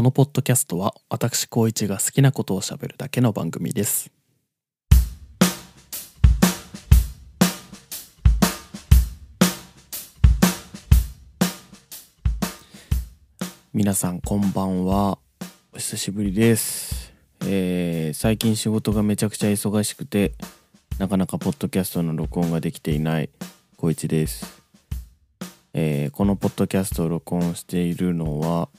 このポッドキャストは私光一が好きなことをしゃべるだけの番組です。皆さんこんばんは、お久しぶりです。最近仕事がめちゃくちゃ忙しくてなかなかポッドキャストの録音ができていない光一です。このポッドキャストを録音しているのは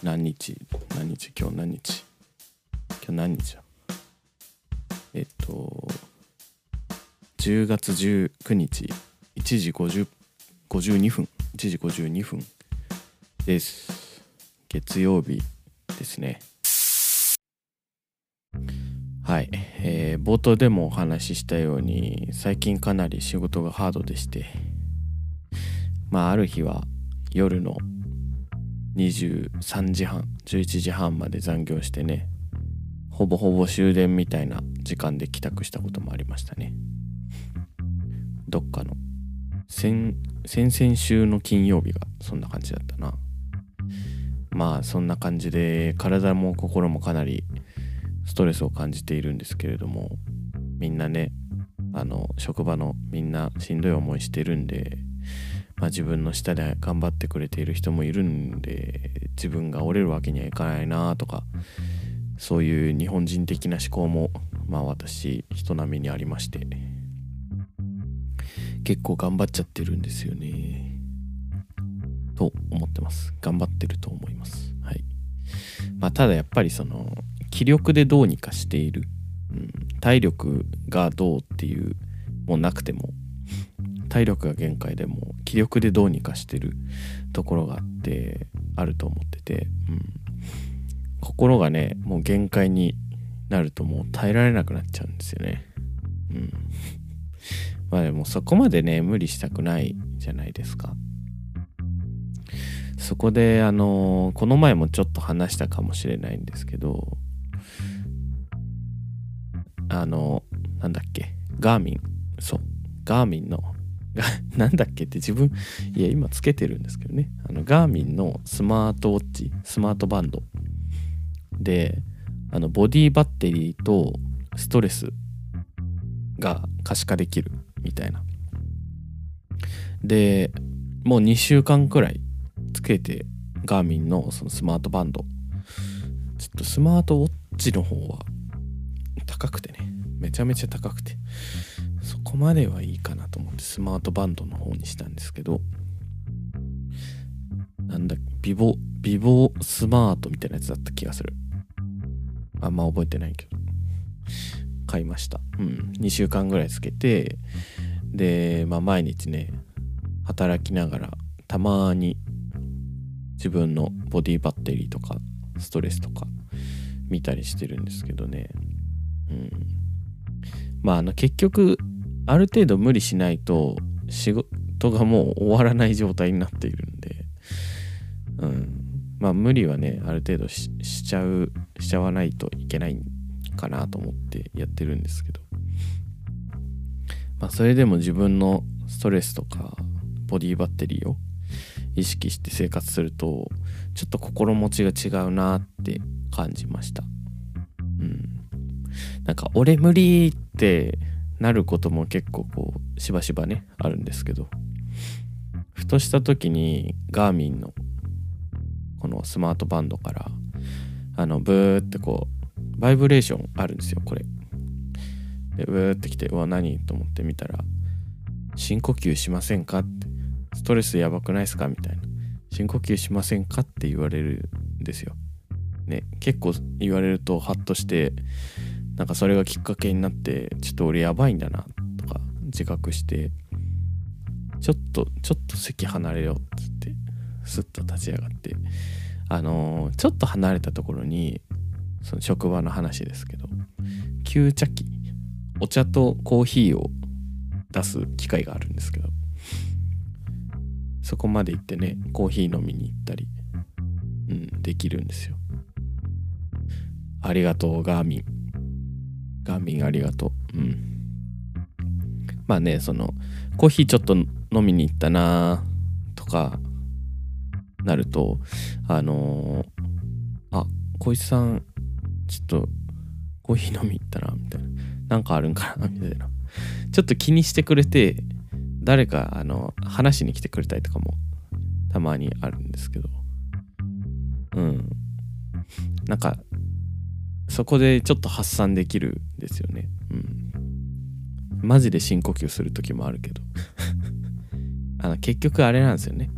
今日何日だ？10月19日1時52分です。月曜日ですね。はい、冒頭でもお話ししたように最近かなり仕事がハードでして、ある日は夜の11時半まで残業してね、ほぼ終電みたいな時間で帰宅したこともありましたね。どっかの先々週の金曜日がそんな感じだったな。そんな感じで体も心もかなりストレスを感じているんですけれども、みんなね、職場のみんなしんどい思いしてるんで、自分の下で頑張ってくれている人もいるんで、自分が折れるわけにはいかないなとか、そういう日本人的な思考も私人並みにありまして、結構頑張っちゃってるんですよねと思ってます。頑張ってると思います。はい。ただやっぱり気力でどうにかしている、体力がどうっていうもなくても、体力が限界でも気力でどうにかしてるところがあると思ってて、心がねもう限界になるともう耐えられなくなっちゃうんですよね。でもそこまでね無理したくないじゃないですか。そこでこの前もちょっと話したかもしれないんですけど、今つけてるんですけどね、Garmin のスマートウォッチ、スマートバンドでボディバッテリーとストレスが可視化できるみたいなで、もう2週間くらいつけて、Garmin のそのスマートバンド、ちょっとスマートウォッチの方は高くてね、めちゃめちゃ高くてそこまではいいかなと思ってスマートバンドの方にしたんですけど、ビボスマートみたいなやつだった気がする。あんま覚えてないけど買いました。2週間ぐらいつけて、で、毎日ね働きながらたまに自分のボディバッテリーとかストレスとか見たりしてるんですけどね。結局ある程度無理しないと仕事がもう終わらない状態になっているんで、無理はねある程度 しちゃわないといけないかなと思ってやってるんですけど、それでも自分のストレスとかボディバッテリーを意識して生活するとちょっと心持ちが違うなって感じました。俺無理ってなることも結構しばしばねあるんですけど、ふとした時にガーミンのこのスマートバンドからブーってバイブレーションあるんですよこれで、ブーってきて、うわ何と思って見たら、深呼吸しませんかって、ストレスやばくないですかみたいな、深呼吸しませんかって言われるんですよね。結構言われるとハッとして、それがきっかけになって、ちょっと俺やばいんだなとか自覚して、ちょっと席離れようっつってスッと立ち上がって、ちょっと離れたところに、その職場の話ですけど、給茶機、お茶とコーヒーを出す機械があるんですけど、そこまで行ってねコーヒー飲みに行ったり、できるんですよ。ありがとうガーミンありがとう。コーヒーちょっと飲みに行ったなとかなると、小石さんちょっとコーヒー飲み行ったらみたいな、なんかあるんかなみたいな、ちょっと気にしてくれて、誰か話しに来てくれたりとかもたまにあるんですけど、うん、なんかそこでちょっと発散できるんですよね。うん、マジで深呼吸する時もあるけど結局あれなんですよね。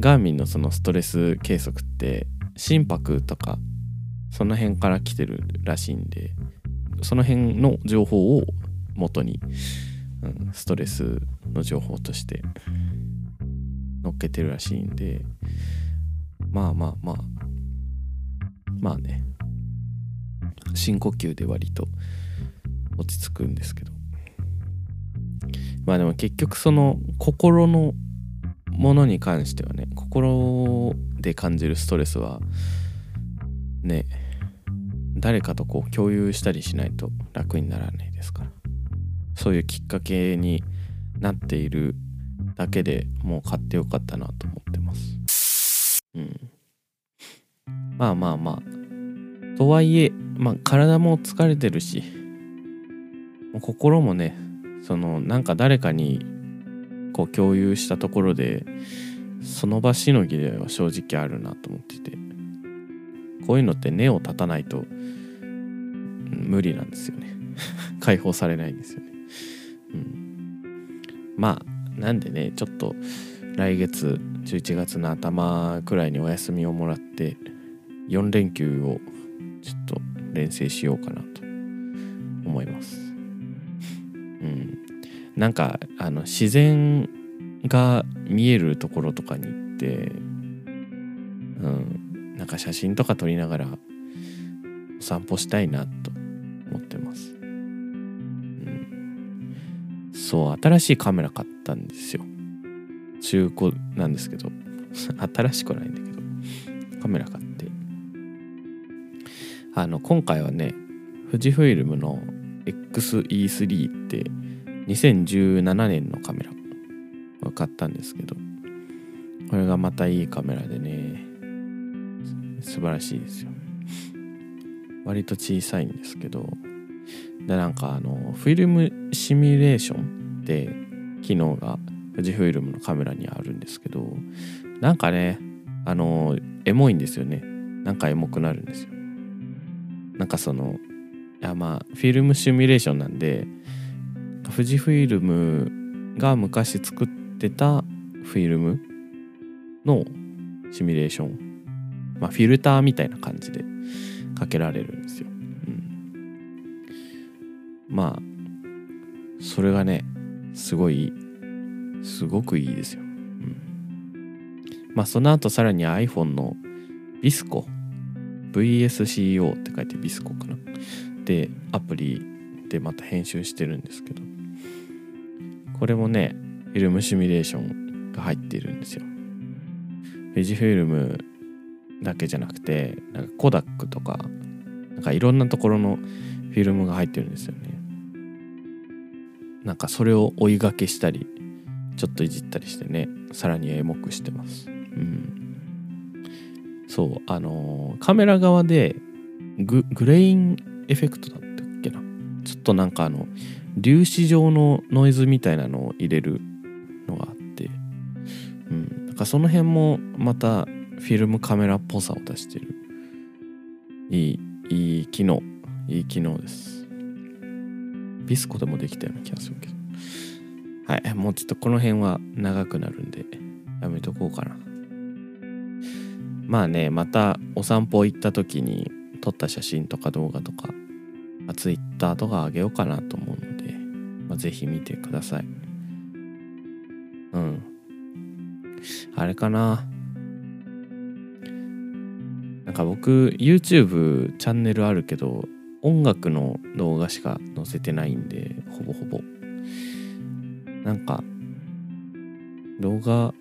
Garminのそのストレス計測って心拍とかその辺から来てるらしいんで、その辺の情報を元に、うん、ストレスの情報として乗っけてるらしいんで、まあね、深呼吸で割と落ち着くんですけど、まあでも結局その心のものに関してはね、心で感じるストレスはね、誰かとこう共有したりしないと楽にならないですから、そういうきっかけになっているだけでもう買ってよかったなと思ってます。うん。まあ。とはいえ、まあ体も疲れてるし、もう心もね、そのなんか誰かにこう共有したところで、その場しのぎでは正直あるなと思ってて、こういうのって根を立たないと無理なんですよね。解放されないんですよね。うん。まあ。なんでね、ちょっと来月11月の頭くらいにお休みをもらって4連休をちょっと連成しようかなと思います。うん、なんか自然が見えるところとかに行って、うん、なんか写真とか撮りながらお散歩したいなと思ってます。うん、そう、新しいカメラ買ってたんですよ。中古なんですけど新しくはないんだけど、カメラ買って、今回はね、富士フイルムの X-E3 って2017年のカメラを買ったんですけど、これがまたいいカメラでね、素晴らしいですよ。割と小さいんですけど、でなんかフィルムシミュレーションって機能が富士フイルムのカメラにあるんですけど、なんかね、エモいんですよね。なんかエモくなるんですよ。なんかフィルムシミュレーションなんで、富士フイルムが昔作ってたフィルムのシミュレーション、まあフィルターみたいな感じでかけられるんですよ。うん、まあそれがね、すごくいいですよ。うん、まあその後さらに iPhone の VSCO VSCO って書いて VSCO かなでアプリでまた編集してるんですけど、これもね、フィルムシミュレーションが入っているんですよ。富士フィルムだけじゃなくて、なんか Kodak とかなんかいろんなところのフィルムが入ってるんですよね。なんかそれを追いがけしたりちょっといじったりしてね、さらにエモくしてます。うん、そう、カメラ側でグレインエフェクトだったっけな、ちょっとなんか粒子状のノイズみたいなのを入れるのがあって、うん、なんかその辺もまたフィルムカメラっぽさを出してる、いい機能です。ビスコでもできたような気がするけど、はい、もうちょっとこの辺は長くなるんでやめとこうかな。まあね、またお散歩行った時に撮った写真とか動画とか Twitter とかあげようかなと思うので、まあ、ぜひ見てください。うん。あれかな、なんか僕 YouTube チャンネルあるけど音楽の動画しか載せてないんで、ほぼなんか動画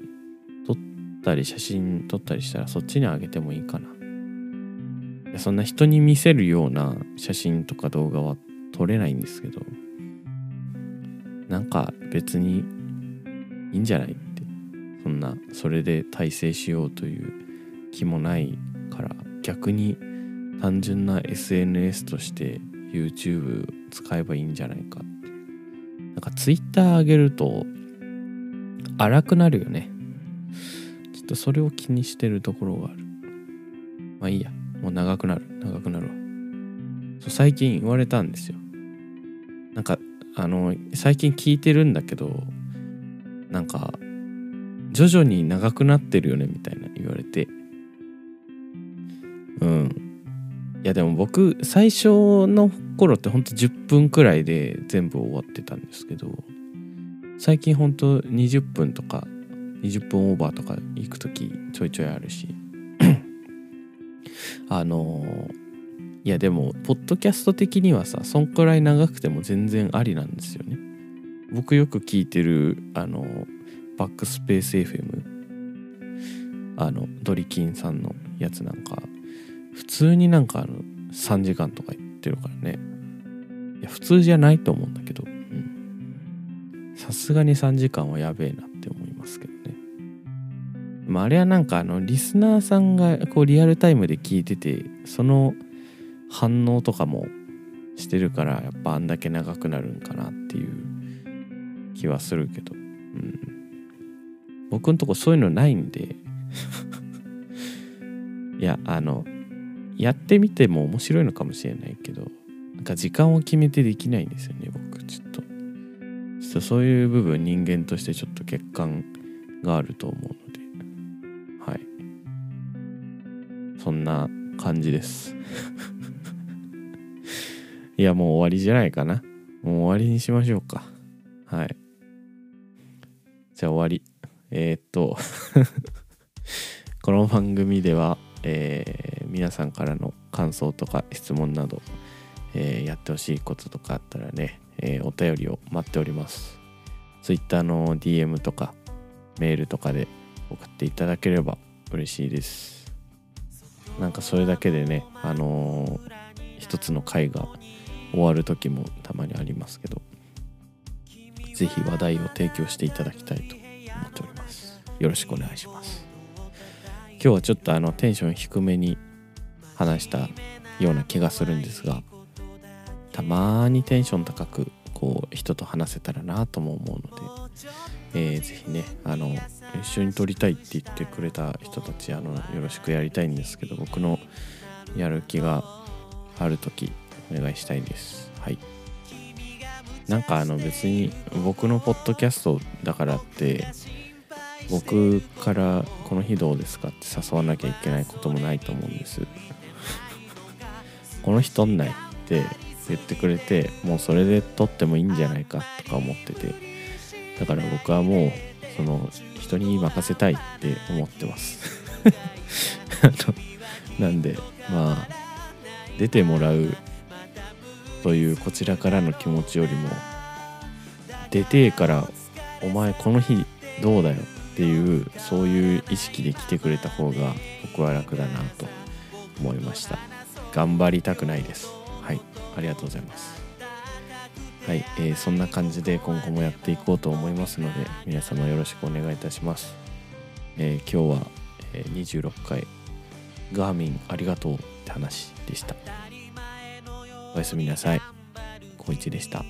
撮ったり写真撮ったりしたらそっちにあげてもいいかな。いや、そんな人に見せるような写真とか動画は撮れないんですけど、なんか別にいいんじゃないって、そんなそれで大成しようという気もないから、逆に単純な SNS として YouTube 使えばいいんじゃないかって。なんか Twitter 上げると荒くなるよね。ちょっとそれを気にしてるところがある。まあいいや、もう長くなるわ。そう、最近言われたんですよ。なんか最近聞いてるんだけど、なんか徐々に長くなってるよねみたいな言われて、いやでも僕最初の頃ってほんと10分くらいで全部終わってたんですけど、最近ほんと20分とか20分オーバーとか行くときちょいちょいあるしいやでもポッドキャスト的にはさ、そんくらい長くても全然ありなんですよね。僕よく聞いてるバックスペース FM ドリキンさんのやつなんか普通になんか3時間とか言ってるからね。いや普通じゃないと思うんだけど、さすがに3時間はやべえなって思いますけどね。まああれはなんかリスナーさんがこうリアルタイムで聞いてて、その反応とかもしてるからやっぱあんだけ長くなるんかなっていう気はするけど、僕んとこそういうのないんでいややってみても面白いのかもしれないけど、なんか時間を決めてできないんですよね僕。ちょっとそういう部分人間としてちょっと欠陥があると思うので、はい、そんな感じですいやもう終わりじゃないかな。もう終わりにしましょうか。はい、じゃあ終わり。この番組では、皆さんからの感想とか質問など、やってほしいこととかあったらね、お便りを待っております。 Twitter の DM とかメールとかで送っていただければ嬉しいです。なんかそれだけでね、一つの回が終わる時もたまにありますけど、ぜひ話題を提供していただきたいと思っております。よろしくお願いします。今日はちょっとテンション低めに話したような気がするんですが、たまにテンション高くこう人と話せたらなとも思うので、ぜひね一緒に撮りたいって言ってくれた人たちよろしくやりたいんですけど、僕のやる気があるときお願いしたいです。はい、なんか別に僕のポッドキャストだからって僕からこの日どうですかって誘わなきゃいけないこともないと思うんですこの日撮んないって言ってくれて、もうそれで撮ってもいいんじゃないかとか思ってて、だから僕はもうその人に任せたいって思ってますなんでまあ出てもらうというこちらからの気持ちよりも、出てからお前この日どうだよっていう、そういう意識で来てくれた方が僕は楽だなと思いました。頑張りたくないです。はい、ありがとうございます。はい、そんな感じで今後もやっていこうと思いますので、皆様よろしくお願いいたします。今日は26回 Garmin ありがとうって話でした。おやすみなさい。こういちでした。